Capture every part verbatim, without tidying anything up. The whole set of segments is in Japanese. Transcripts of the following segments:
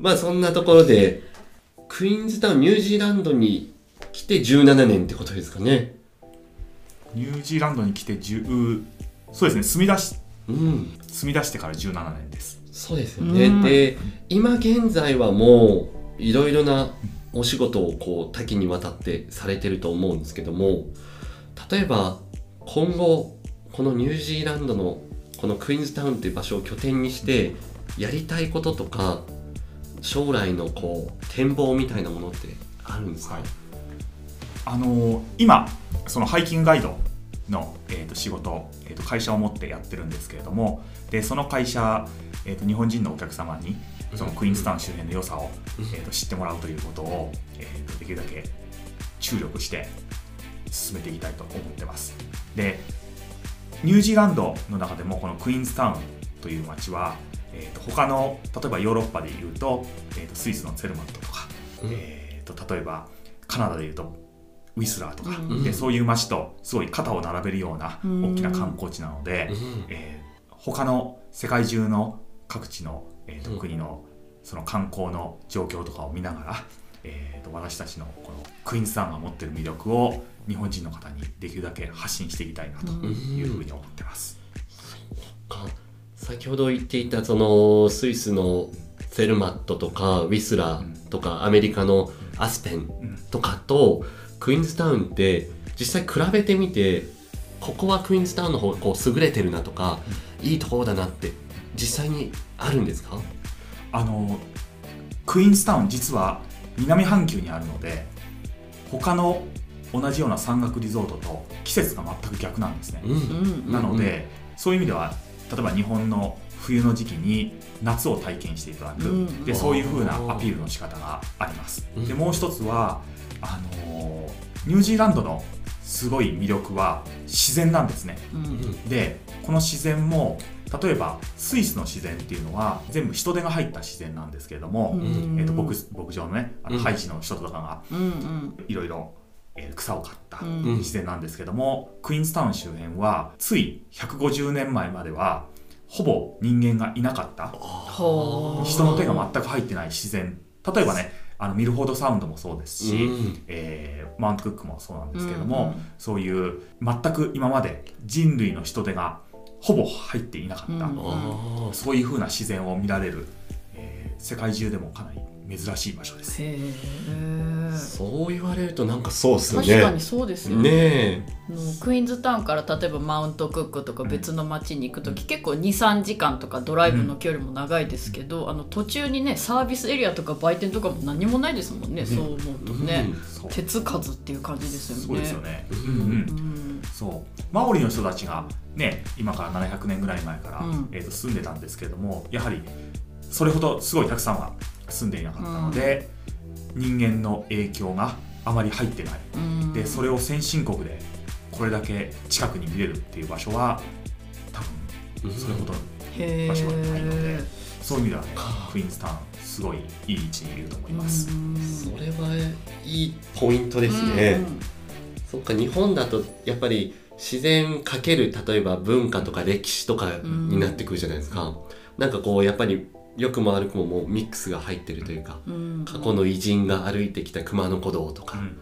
まあそんなところでクイーンズタウンニュージーランドに来てじゅうななねんってことですかね。ニュージーランドに来てじゅう、そうですね、住み出し、うん、住み出してからじゅうななねんです。そうですよね、うん、で今現在はもういろいろなお仕事をこう多岐にわたってされてると思うんですけども、例えば今後このニュージーランドのこのクイーンズタウンという場所を拠点にしてやりたいこととか将来のこう展望みたいなものってあるんですか？はい、あのー、今そのハイキングガイドの、えー、と仕事、えー、と会社を持ってやってるんですけれども、でその会社、えー、と日本人のお客様にそのクイーンズタウン周辺の良さを、うん、えー、と知ってもらうということを、えー、とできるだけ注力して進めていきたいと思ってます。でニュージーランドの中でもこのクイーンズタウンという街は、えー、と他の例えばヨーロッパでいうと、えー、とスイスのツェルマットとか、うん、えー、と例えばカナダでいうとウィスラーとか、うん、でそういう街とすごい肩を並べるような大きな観光地なので、うん、えー、他の世界中の各地の、えー、と国のその観光の状況とかを見ながら、えー、と私たちのこのクイーンズタウンが持っている魅力を日本人の方にできるだけ発信していきたいなというふうに思ってます。うんうん、先ほど言っていたそのスイスのツェルマットとかウィスラーとか、うん、アメリカのアスペンとかと、うん、クイーンズタウンって実際比べてみて、ここはクイーンズタウンの方がこう優れてるなとか、うん、いいところだなって実際にあるんですか？あのクイーンズタウン実は南半球にあるので、他の同じような山岳リゾートと季節が全く逆なんですね、うんうんうん、なのでそういう意味では例えば日本の冬の時期に夏を体験していただく、うん、でそういう風なアピールの仕方があります、うん、でもう一つはあのニュージーランドのすごい魅力は自然なんですね、うんうん、でこの自然も例えばスイスの自然っていうのは全部人手が入った自然なんですけれども、うんうん、えー、と牧、牧場のねあのハイジの人とかがいろいろ草を刈った自然なんですけども、うん、クイーンズタウン周辺はついひゃくごじゅうねんまえまではほぼ人間がいなかった、人の手が全く入ってない自然、例えばねあのミルフォードサウンドもそうですし、うん、えー、マウントクックもそうなんですけども、うん、そういう全く今まで人類の人手がほぼ入っていなかった、うん、そういう風な自然を見られる、えー、世界中でもかなり珍しい場所です。へー、そう言われるとなんかそうですね、確かにそうですよ ね, ねクイーンズタウンから例えばマウントクックとか別の町に行くとき、うん、結構 に,さん 時間とかドライブの距離も長いですけど、うん、あの途中にねサービスエリアとか売店とかも何もないですもんね、うん、そう思うとね、うんうん、手つかずっていう感じですよね。そうですよね、うんうんうん、そうマオリの人たちがね今からななひゃくねんぐらい前から、うん、えー、と住んでたんですけれども、やはりそれほどすごいたくさんは住んでいなかったので、うん、人間の影響があまり入ってない、うん、でそれを先進国でこれだけ近くに見れるっていう場所は多分それほど場所がないので、うん、そういう意味ではねクイーンズタウンすごいいい位置にいると思います、うん、それはいいポイントですね、うん、そっか日本だとやっぱり自然かける例えば文化とか歴史とかになってくるじゃないですか、うん、なんかこうやっぱり良くも悪くももうミックスが入ってるというか、うん、過去の偉人が歩いてきた熊野古道とか、うん、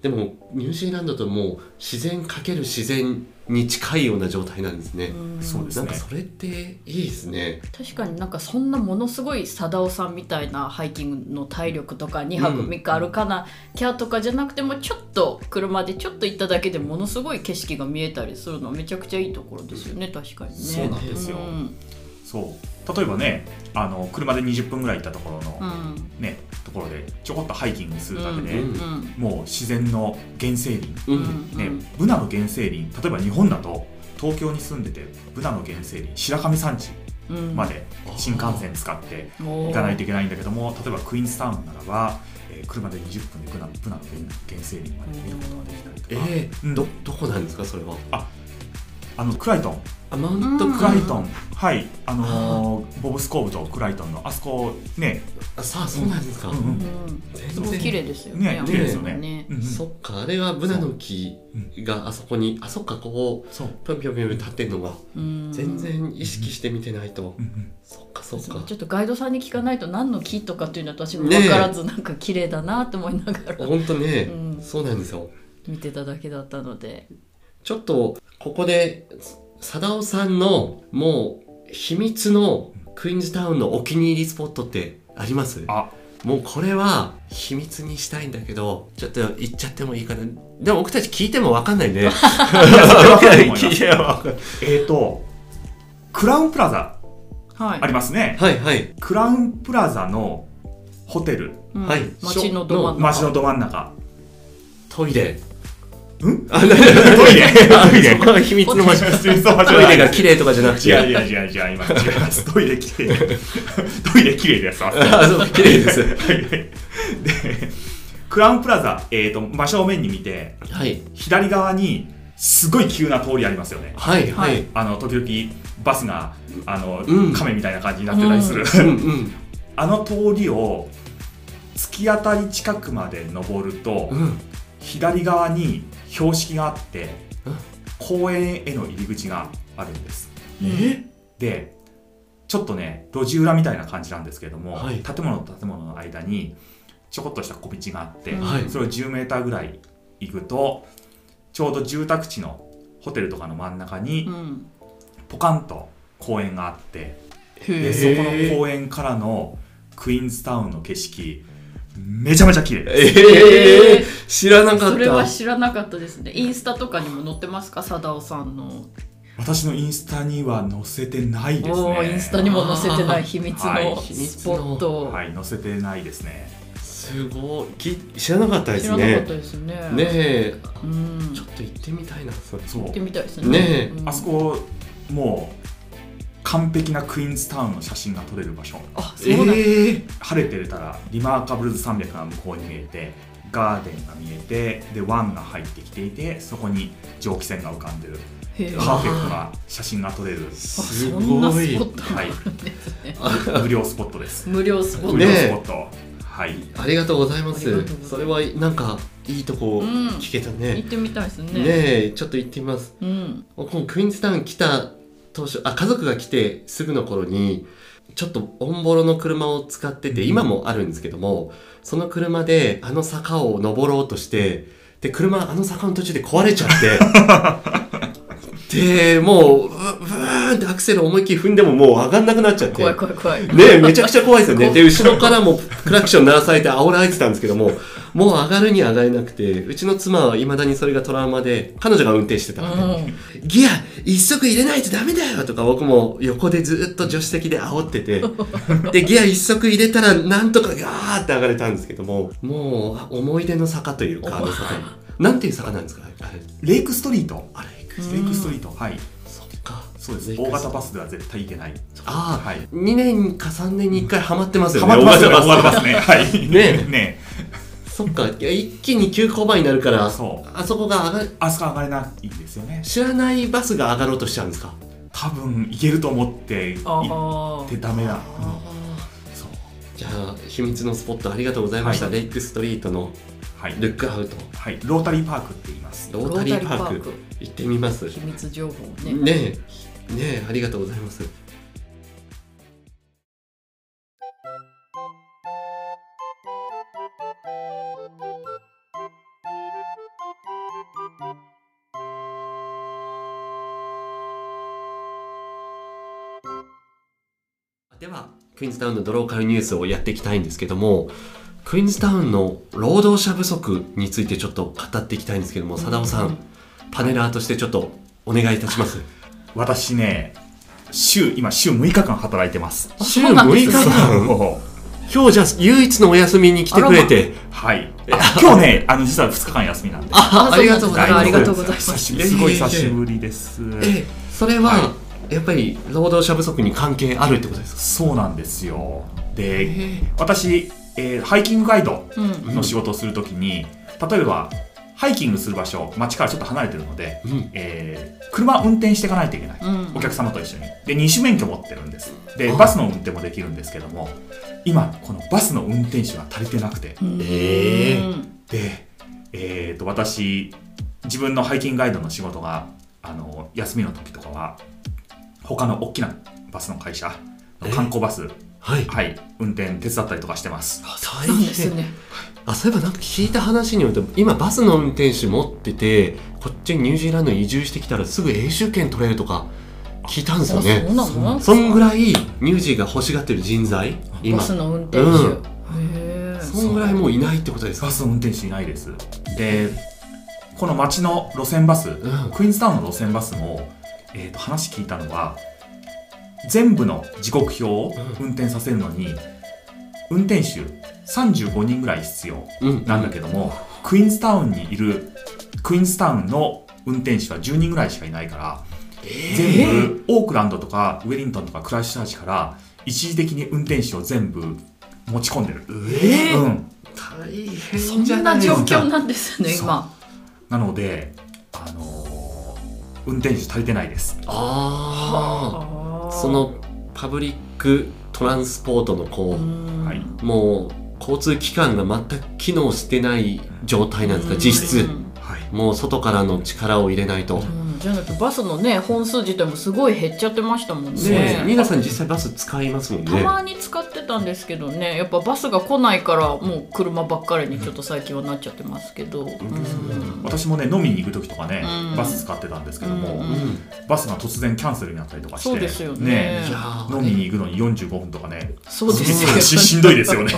でもニュージーランドともう自然かける自然に近いような状態なんですね、うん、そうですね、なんかそれっていいですね。確かになんかそんなものすごい貞夫さんみたいなハイキングの体力とかにはくみっか歩かなきゃとかじゃなくても、ちょっと車でちょっと行っただけでものすごい景色が見えたりするのはめちゃくちゃいいところですよね。確かにね、そうなんですよ、うん、そう例えばねあの車でにじゅっぷんぐらい行ったところの、うん、ねところでちょこっとハイキングするだけで、うんうんうん、もう自然の原生林、うんうんね、ブナの原生林、例えば日本だと東京に住んでてブナの原生林白神山地まで新幹線使って行かないといけないんだけども、例えばクイーンズタウンならば、えー、車でにじゅっぷんでブナの原生林まで見ることができたりとか、えー、うん、ど, どこなんですかそれは。ああのクライトンあマウントクライトン、はい、あのー、ボブスコーブとクライトンのあそこね、あさあそうなんですか、うんうん、すごい綺麗ですよね、綺麗ですよね、うんうん、そっかあれはブナの木があそこに、あそっかこうぴょんぴょんぴょん立ってるのが全然意識して見てないと、うんうん、そっかそっか、ちょっとガイドさんに聞かないと何の木とかっていうのは私も分からず、なんか綺麗だなと思いながら、本当ね、うん、そうなんですよ、見てただけだったので、ちょっとここで貞雄さんのもう秘密のクイーンズタウンのお気に入りスポットってあります？あ、もうこれは秘密にしたいんだけどちょっと言っちゃってもいいかな。でも僕たち聞いても分かんないね。いや分かんない聞いても分かんない。えっとクラウンプラザ、はい、ありますね、はいはい、クラウンプラザのホテル、うん、はい、街のど真ん中、街のど真ん中、トイレ、んあトイレトイレここは秘密の場所、トイレが綺麗とかじゃなくて、いやいやいやいや今違います。トイレ綺麗トイレ綺麗です。あそう綺麗です。はい、でクラウンプラザ、えーと真正面に見て、はい、左側にすごい急な通りありますよね。はいはい。あの時々バスがあの、うん、亀みたいな感じになってたりする。うんうんうん、あの通りを突き当たり近くまで登ると。うん、左側に標識があって公園への入り口があるんです。えでちょっとね路地裏みたいな感じなんですけれども、はい、建物と建物の間にちょこっとした小道があって、はい、それをじゅうメーターぐらい行くとちょうど住宅地のホテルとかの真ん中にポカンと公園があって、うん、でそこの公園からのクイーンズタウンの景色めちゃめちゃ綺麗です、えー、知らなかった。それは知らなかったですね。インスタとかにも載ってますか、貞雄さんの。私のインスタには載せてないですね。おインスタにも載せてない秘密のスポット、はい、はい、載せてないですね。すごい知らなかったですね。知らなかったです ね, ねえ、うん、ちょっと行ってみたいな。そう行ってみたいです ね, ね、うん、あそこもう完璧なクイーンズタウンの写真が撮れる場所。あ、そうなんだ。えー、晴れてたらリマーカブルズ山脈が向こうに見えて、ガーデンが見えて、で湾が入ってきていて、そこに蒸気船が浮かんでるパーフェクトな写真が撮れる。すごい。そんなスポットがあるんですね。はい、無料スポットです。無料スポット。無料スポット。はい。ありがとうございます。それはなんかいいとこ聞けたね。うん、行ってみたいですね。ねえ、ちょっと行ってみます。うん。このクイーンズタウン来た。当初あ家族が来てすぐの頃にちょっとオンボロの車を使ってて、今もあるんですけども、その車であの坂を登ろうとして、で車あの坂の途中で壊れちゃってでもうブーンってアクセル思いっきり踏んでももう上がんなくなっちゃって、怖い怖い怖いね、めちゃくちゃ怖いですよね。で後ろからもクラクション鳴らされて煽られてたんですけども、もう上がるに上がれなくて、うちの妻はいまだにそれがトラウマで、彼女が運転してたので、うん、ギア一足入れないとダメだよとか僕も横でずっと助手席で煽っててでギア一足入れたらなんとかガーって上がれたんですけども、もう思い出の坂というか、あの坂なんていう坂なんですか、あれレイクストリート、あレイクストリート、レイクストリート、はい、そっか、そうです。大型バスでは絶対行けない。ああ、はい、にねんかさんねんにいっかいハマってますよね。ハマってますね。はいねえねえそっか、いや一気に急勾配になるから、そうあそこが上がる、あそこ上がれないんですよね。知らないバスが上がろうとしちゃうんですか。多分行けると思って行ってダメだ。うん、そう、じゃあ秘密のスポットありがとうございました。はい、レイクストリートのルックアウト、はいはい、ロータリーパークって言います。ロータリーパーク、ーーパーク行ってみます。秘密情報ね。ねえねえ、ありがとうございます。ではクイーンズタウンのドローカルニュースをやっていきたいんですけども、クイーンズタウンの労働者不足についてちょっと語っていきたいんですけども、貞雄さんパネラーとしてちょっとお願いいたします。私ね、週今週むいかかん働いてます。週むいかかん今日じゃあ唯一のお休みに来てくれて、はい、今日ねあの実はふつかかん休みなんで、あありがとうございます。ありがとうございます。すごい久しぶりです。えそれは、はい、やっぱり労働者不足に関係あるってことですか。そうなんですよ。で、私、えー、ハイキングガイドの仕事をするときに、例えばハイキングする場所、街からちょっと離れてるので、うんえー、車運転していかないといけない、うん、お客様と一緒にで二種免許持ってるんです。でバスの運転もできるんですけども、今このバスの運転手が足りてなくて、うん、えー、で、えー、と私自分のハイキングガイドの仕事があの休みの時とかは他の大きなバスの会社の観光バス、えーはいはい、運転手伝ったりとかしてます。あ、大変ですね。あ、そういえばなんか聞いた話によると今バスの運転手持っててこっちにニュージーランドに移住してきたらすぐ永住権取れるとか聞いたんですよね。 そ, そ, のそんぐらいニュージーが欲しがってる人材今バスの運転手、うん、へそんぐらいもういないってことですか。バスの運転手いないです。でこの町の路線バス、うん、クイーンズタウンの路線バスも、えー、と話聞いたのは全部の時刻表を運転させるのに、うん、運転手さんじゅうごにんぐらい必要なんだけども、うん、クイーンズタウンにいるクイーンズタウンの運転手はじゅうにんぐらいしかいないから、えー、全部オークランドとかウェリントンとかクライストチャーチから一時的に運転手を全部持ち込んでる、えーうん、大変じゃないですか。そんな状況なんですね今。なので、あのー、運転手足りてないです。ああ、そのパブリックトランスポートのこう、うん、もう交通機関が全く機能してない状態なんですか、実質、うんはい、もう外からの力を入れないと、うん、じゃなくてバスの、ね、本数自体もすごい減っちゃってましたもんね。そうですね。皆さん実際バス使いますもんね。たまに使ってたんですけどね、やっぱバスが来ないからもう車ばっかりにちょっと最近はなっちゃってますけど、うんうん、私もね飲みに行く時とかね、うん、バス使ってたんですけども、うんうん、バスが突然キャンセルになったりとかして。そうですよ ね, ね飲みに行くのによんじゅうごふんとかね。そうですよね。しんどいですよね。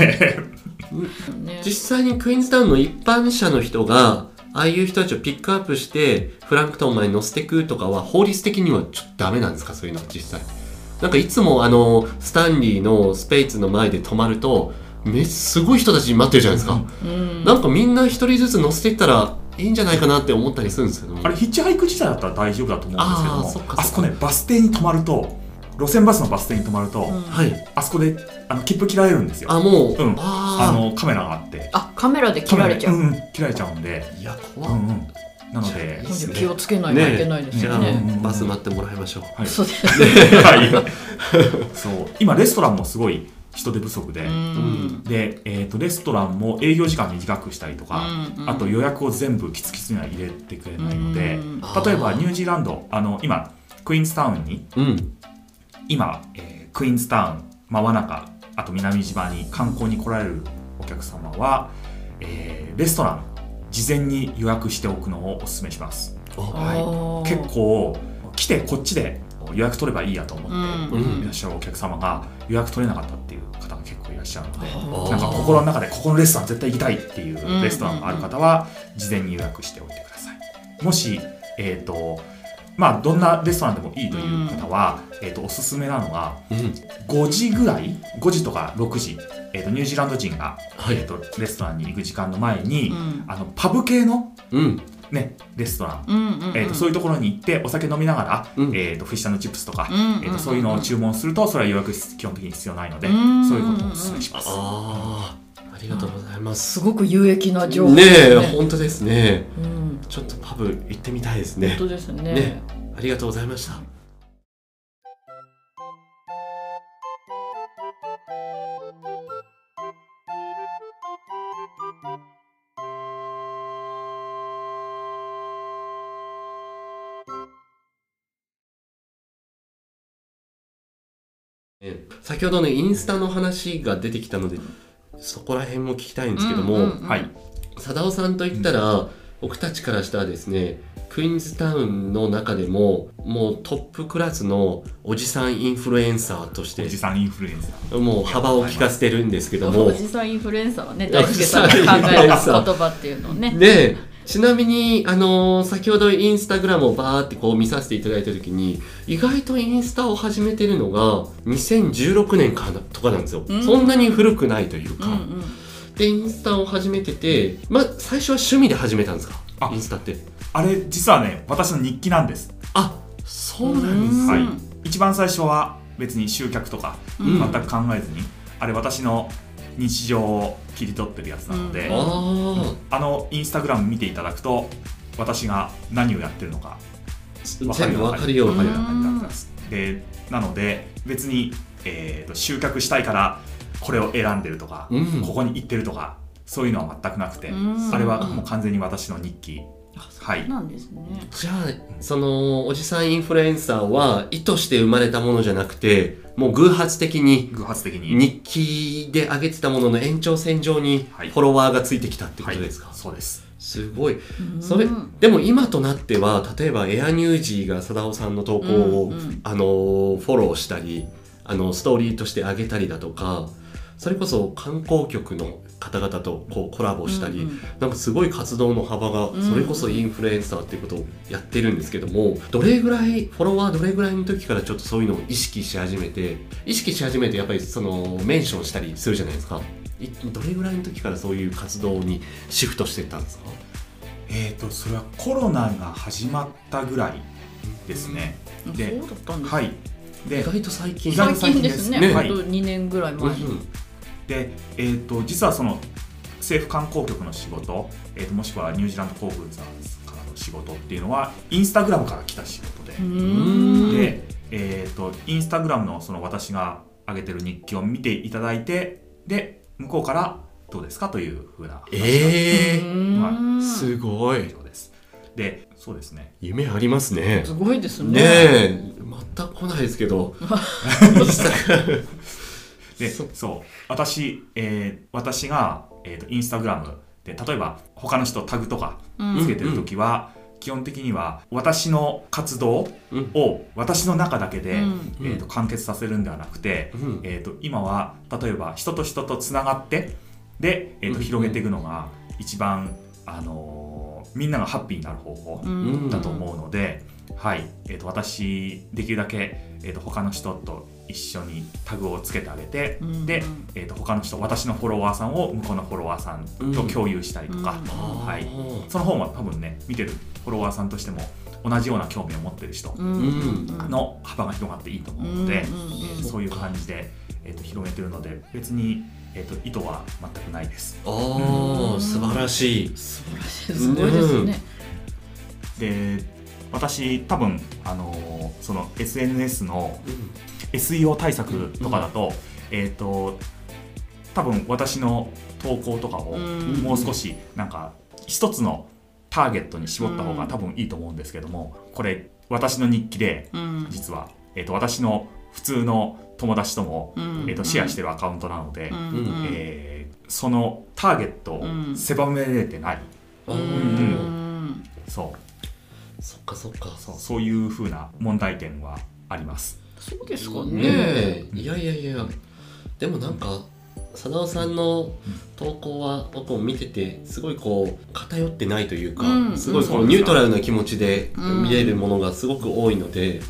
実際にクイーンズタウンの一般社の人がああいう人たちをピックアップしてフランクトンまで乗せていくとかは法律的にはちょっとダメなんですか、そういうのは。実際なんかいつもあのスタンリーのスペイツの前で泊まるとめすごい人たちに待ってるじゃないですか、うん、なんかみんな一人ずつ乗せていったらいいんじゃないかなって思ったりするんですけど、あれヒッチハイク自体だったら大丈夫だと思うんですけども、 あ, そ, そ, あそこねバス停に泊まると路線バスのバス停に泊まると、うんはい、あそこであの切符切られるんですよ。あもう、うん、ああのカメラがあって、あカメラで切られちゃう、うん、切られちゃうんで、いや怖い、うんうん、なのでいいです、ね、気をつけないといけないですよね。ねねバス待ってもらいましょう、はい、そうですね。そう今レストランもすごい人手不足で、うんで、えー、とレストランも営業時間短くしたりとか、うんうん、あと予約を全部キツキツには入れてくれないので、うん、例えばニュージーランドあの今クイーンズタウンに、うん今、えー、クイーンズタウン、まあ、湾中あと南島に観光に来られるお客様は、えー、レストラン事前に予約しておくのをお勧めします、はい、結構来てこっちで予約取ればいいやと思って、うん、いらっしゃるお客様が予約取れなかったっていう方が結構いらっしゃるので、なんか心の中でここのレストラン絶対行きたいっていうレストランがある方は事前に予約しておいてください。もし、えーとまあ、どんなレストランでもいいという方は、うんえー、とおすすめなのが、うん、ごじぐらいごじとかろくじ、えー、とニュージーランド人が、はいえー、とレストランに行く時間の前に、うん、あのパブ系の、うんね、レストラン、うんうんうんえー、とそういうところに行ってお酒飲みながら、うんえー、とフィッシュ&チップスとか、うんうんうんえー、とそういうのを注文するとそれは予約基本的に必要ないので、うんうんうん、そういうことをお勧めします。あありがとうございます、うん、すごく有益な情報ですね。ねえ本当ですね、うんちょっとパブ行ってみたいですね。本当ですね。ね、ありがとうございました。先ほどのインスタの話が出てきたので、そこら辺も聞きたいんですけども、うんうんうん、はい。貞夫さんといったら、うん僕たちからしたらですね、クイーンズタウンの中でももうトップクラスのおじさんインフルエンサーとしておじさんインフルエンサーもう幅を利かせてるんですけども、おじさんインフルエンサーはね大輔さんが考えた言葉っていうのをねでちなみにあのー、先ほどインスタグラムをバーってこう見させていただいた時に意外とインスタを始めてるのがにせんじゅうろくねんかなとかなんですよ、うん、そんなに古くないというか、うんうんでインスタを始めてて、まあ、最初は趣味で始めたんですか。あインスタってあれ実はね私の日記なんです。あそうなんです、はい、一番最初は別に集客とか全く考えずに、うん、あれ私の日常を切り取ってるやつなので、うん、あ, あのインスタグラム見ていただくと私が何をやってるのか全部わかるようになります。でなので別に、えー、と集客したいからこれを選んでるとか、うん、ここに行ってるとかそういうのは全くなくて、うん、あれはもう完全に私の日記。はい、なんですね。じゃあそのおじさんインフルエンサーは意図して生まれたものじゃなくてもう偶発的に偶発的に日記で上げてたものの延長線上にフォロワーがついてきたってことですか、はいはい、そうです。すごい。それでも今となっては例えばエアニュージーが貞夫さんの投稿を、うんうん、あのフォローしたりあのストーリーとして上げたりだとかそれこそ観光局の方々とこうコラボしたり、うんうん、なんかすごい活動の幅がそれこそインフルエンサーっていうことをやってるんですけども、どれぐらいフォロワーどれぐらいの時からちょっとそういうのを意識し始めて意識し始めてやっぱりそのメンションしたりするじゃないですか。どれぐらいの時からそういう活動にシフトしていったんですか？えーと、それはコロナが始まったぐらいですね。うん、で、そうだったんですか？はい。で、意外と最近、意外と最近ですね。ね、はい、にねんぐらい前に。うんでえー、と実はその政府観光局の仕事、えー、ともしくはニュージーランド航空さんからの仕事っていうのはインスタグラムから来た仕事 で, で、えー、とインスタグラム の, その私が上げてる日記を見ていただいてで向こうからどうですかというふうな話が、えーまあ、すごいですでそうですね。夢ありますね。すごいですね。ねえ全く来ないですけどインスタグラムでそう 私,、えー、私が、えー、とインスタグラムで例えば他の人タグとかつけてるときは、うん、基本的には私の活動を私の中だけで、うんえー、と完結させるんではなくて、うんえー、と今は例えば人と人とつながってで、えー、と広げていくのが一番、あのー、みんながハッピーになる方法だと思うので、うんはいえー、と私できるだけ、えー、と他の人と一緒にタグをつけてあげて、うん、で、えー、と他の人私のフォロワーさんを向こうのフォロワーさんと共有したりとか、うんはい、その方も多分ね見てるフォロワーさんとしても同じような興味を持ってる人の幅が広がっていいと思うので、うんえー、そういう感じで、えー、と広げてるので別に、えー、と意図は全くないです。お、うん、素晴らしい。素晴らしい。すごいですね、うん、で私多分、あのー、その エスエヌエス の、うんエスイーオー 対策とかだと、うん、えっと、多分私の投稿とかをもう少しなんか一つのターゲットに絞った方が多分いいと思うんですけども、これ私の日記で実は、えっと、私の普通の友達とも、えっと、シェアしてるアカウントなので、えー、そのターゲットを狭めれてない、うんうん、そう、そっかそっか、そう、そういう風な問題点はあります。そうですかね。ねえ、いやいやいや、でもなんか貞夫さんの投稿は僕も見ててすごいこう偏ってないというか、うん、すごいこうニュートラルな気持ちで見れるものがすごく多いので、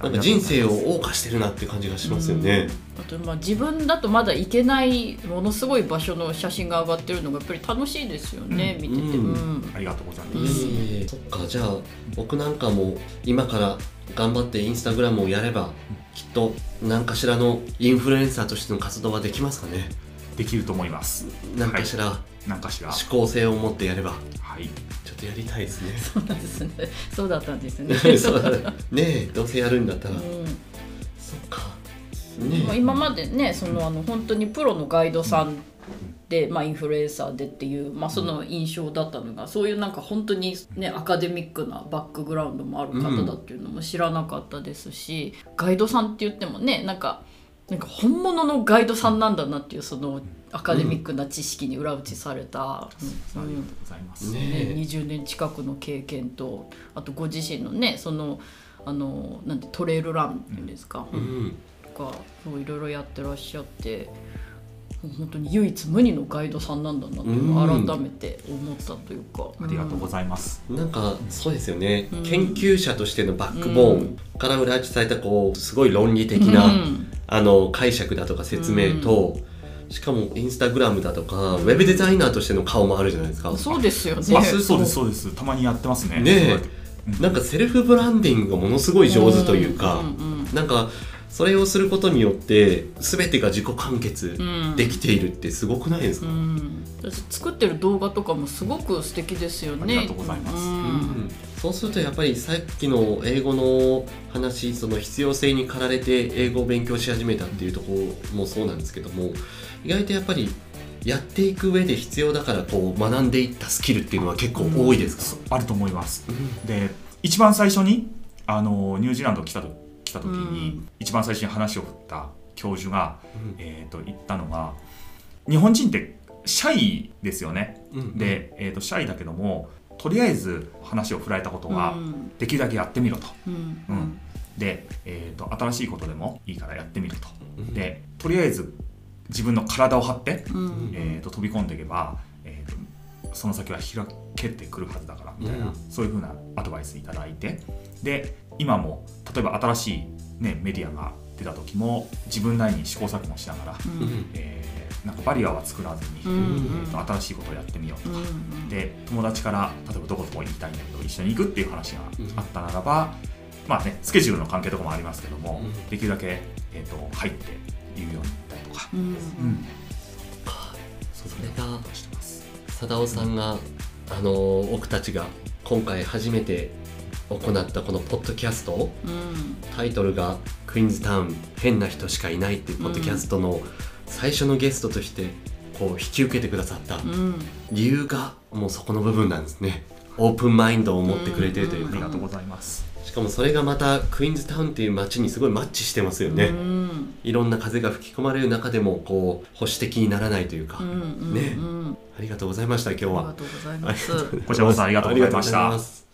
うん、なんか人生を謳歌してるなって感じがしますよね。うん、あとまあ自分だとまだ行けないものすごい場所の写真が上がってるのがやっぱり楽しいですよね、うん、見てて、うんうん、ありがとうございます。えー、そっか、じゃあ僕なんかも今から頑張ってインスタグラムをやればきっと何かしらのインフルエンサーとしての活動はできますかね。できると思います。何かしら、はい、何かしら指向性を持ってやれば、はい、ちょっとやりたいですね。そうなんですね。そうだったんですね。そうだねえ、どうせやるんだったら、うん、そっか、ね、今までねそのあの本当にプロのガイドさん、うんでまあ、インフルエンサーでっていう、まあ、その印象だったのが、うん、そういうなんか本当に、ね、アカデミックなバックグラウンドもある方だっていうのも知らなかったですし、うん、ガイドさんって言ってもねなんか、なんか本物のガイドさんなんだなっていうそのアカデミックな知識に裏打ちされた、うんうん、にじゅうねん近くの経験とあとご自身のねそのあのなんてトレイルランっていうんですか、うん、とかそういろいろやってらっしゃって。本当に唯一無二のガイドさんなんだなっていうのを改めて思ったというか、うん、ありがとうございます。なんかそうですよね、うん、研究者としてのバックボーンから裏打ちされたこうすごい論理的な、うん、あの解釈だとか説明と、うん、しかもインスタグラムだとか、うん、ウェブデザイナーとしての顔もあるじゃないですか。そうですよね。そうですそうです。たまにやってますね。ねえ、なんかセルフブランディングがものすごい上手というか、うんうんうん、なんかそれをすることによって全てが自己完結できているってすごくないですか、うんうん、作ってる動画とかもすごく素敵ですよね。ありがとうございます、うんうん、そうするとやっぱりさっきの英語の話、その必要性に駆られて英語を勉強し始めたっていうところもそうなんですけども、意外とやっぱりやっていく上で必要だからこう学んでいったスキルっていうのは結構多いですか、うん、あると思います、うん、で一番最初にあのニュージーランド来たと来た時に、うん、一番最初に話を振った教授が、うん、えーと言ったのが、日本人ってシャイですよね、うんうん、で、えーとシャイだけどもとりあえず話を振られたことはできるだけやってみろと、うんうん、で、えーと新しいことでもいいからやってみろと、うん、でとりあえず自分の体を張って、うんえーと飛び込んでいけば、えーとその先は開けてくるはずだからみたいな、うん、そういうふうなアドバイスいただいて、で今も例えば新しい、ね、メディアが出た時も自分なりに試行錯誤しながら、うんえー、なんかバリアは作らずに、うんえー、と新しいことをやってみようとか、うん、で友達から例えばどこどこ行きたいんだけど一緒に行くっていう話があったならば、うん、まあねスケジュールの関係とかもありますけども、うん、できるだけ、えー、と入って言うようになったりとか、うんうん、それが貞夫さんが、うん、あの僕たちが今回初めて行ったこのポッドキャスト、うん、タイトルがクイーンズタウン変な人しかいないっていうポッドキャストの最初のゲストとしてこう引き受けてくださった理由がもうそこの部分なんですね。オープンマインドを持ってくれてるというか、うんうん、ありがとうございます。しかもそれがまたクイーンズタウンっていう街にすごいマッチしてますよね、うん、いろんな風が吹き込まれる中でもこう保守的にならないというか、うんうんうん、ね、ありがとうございました。今日はありがとうございます。こちらこそありがとうございました。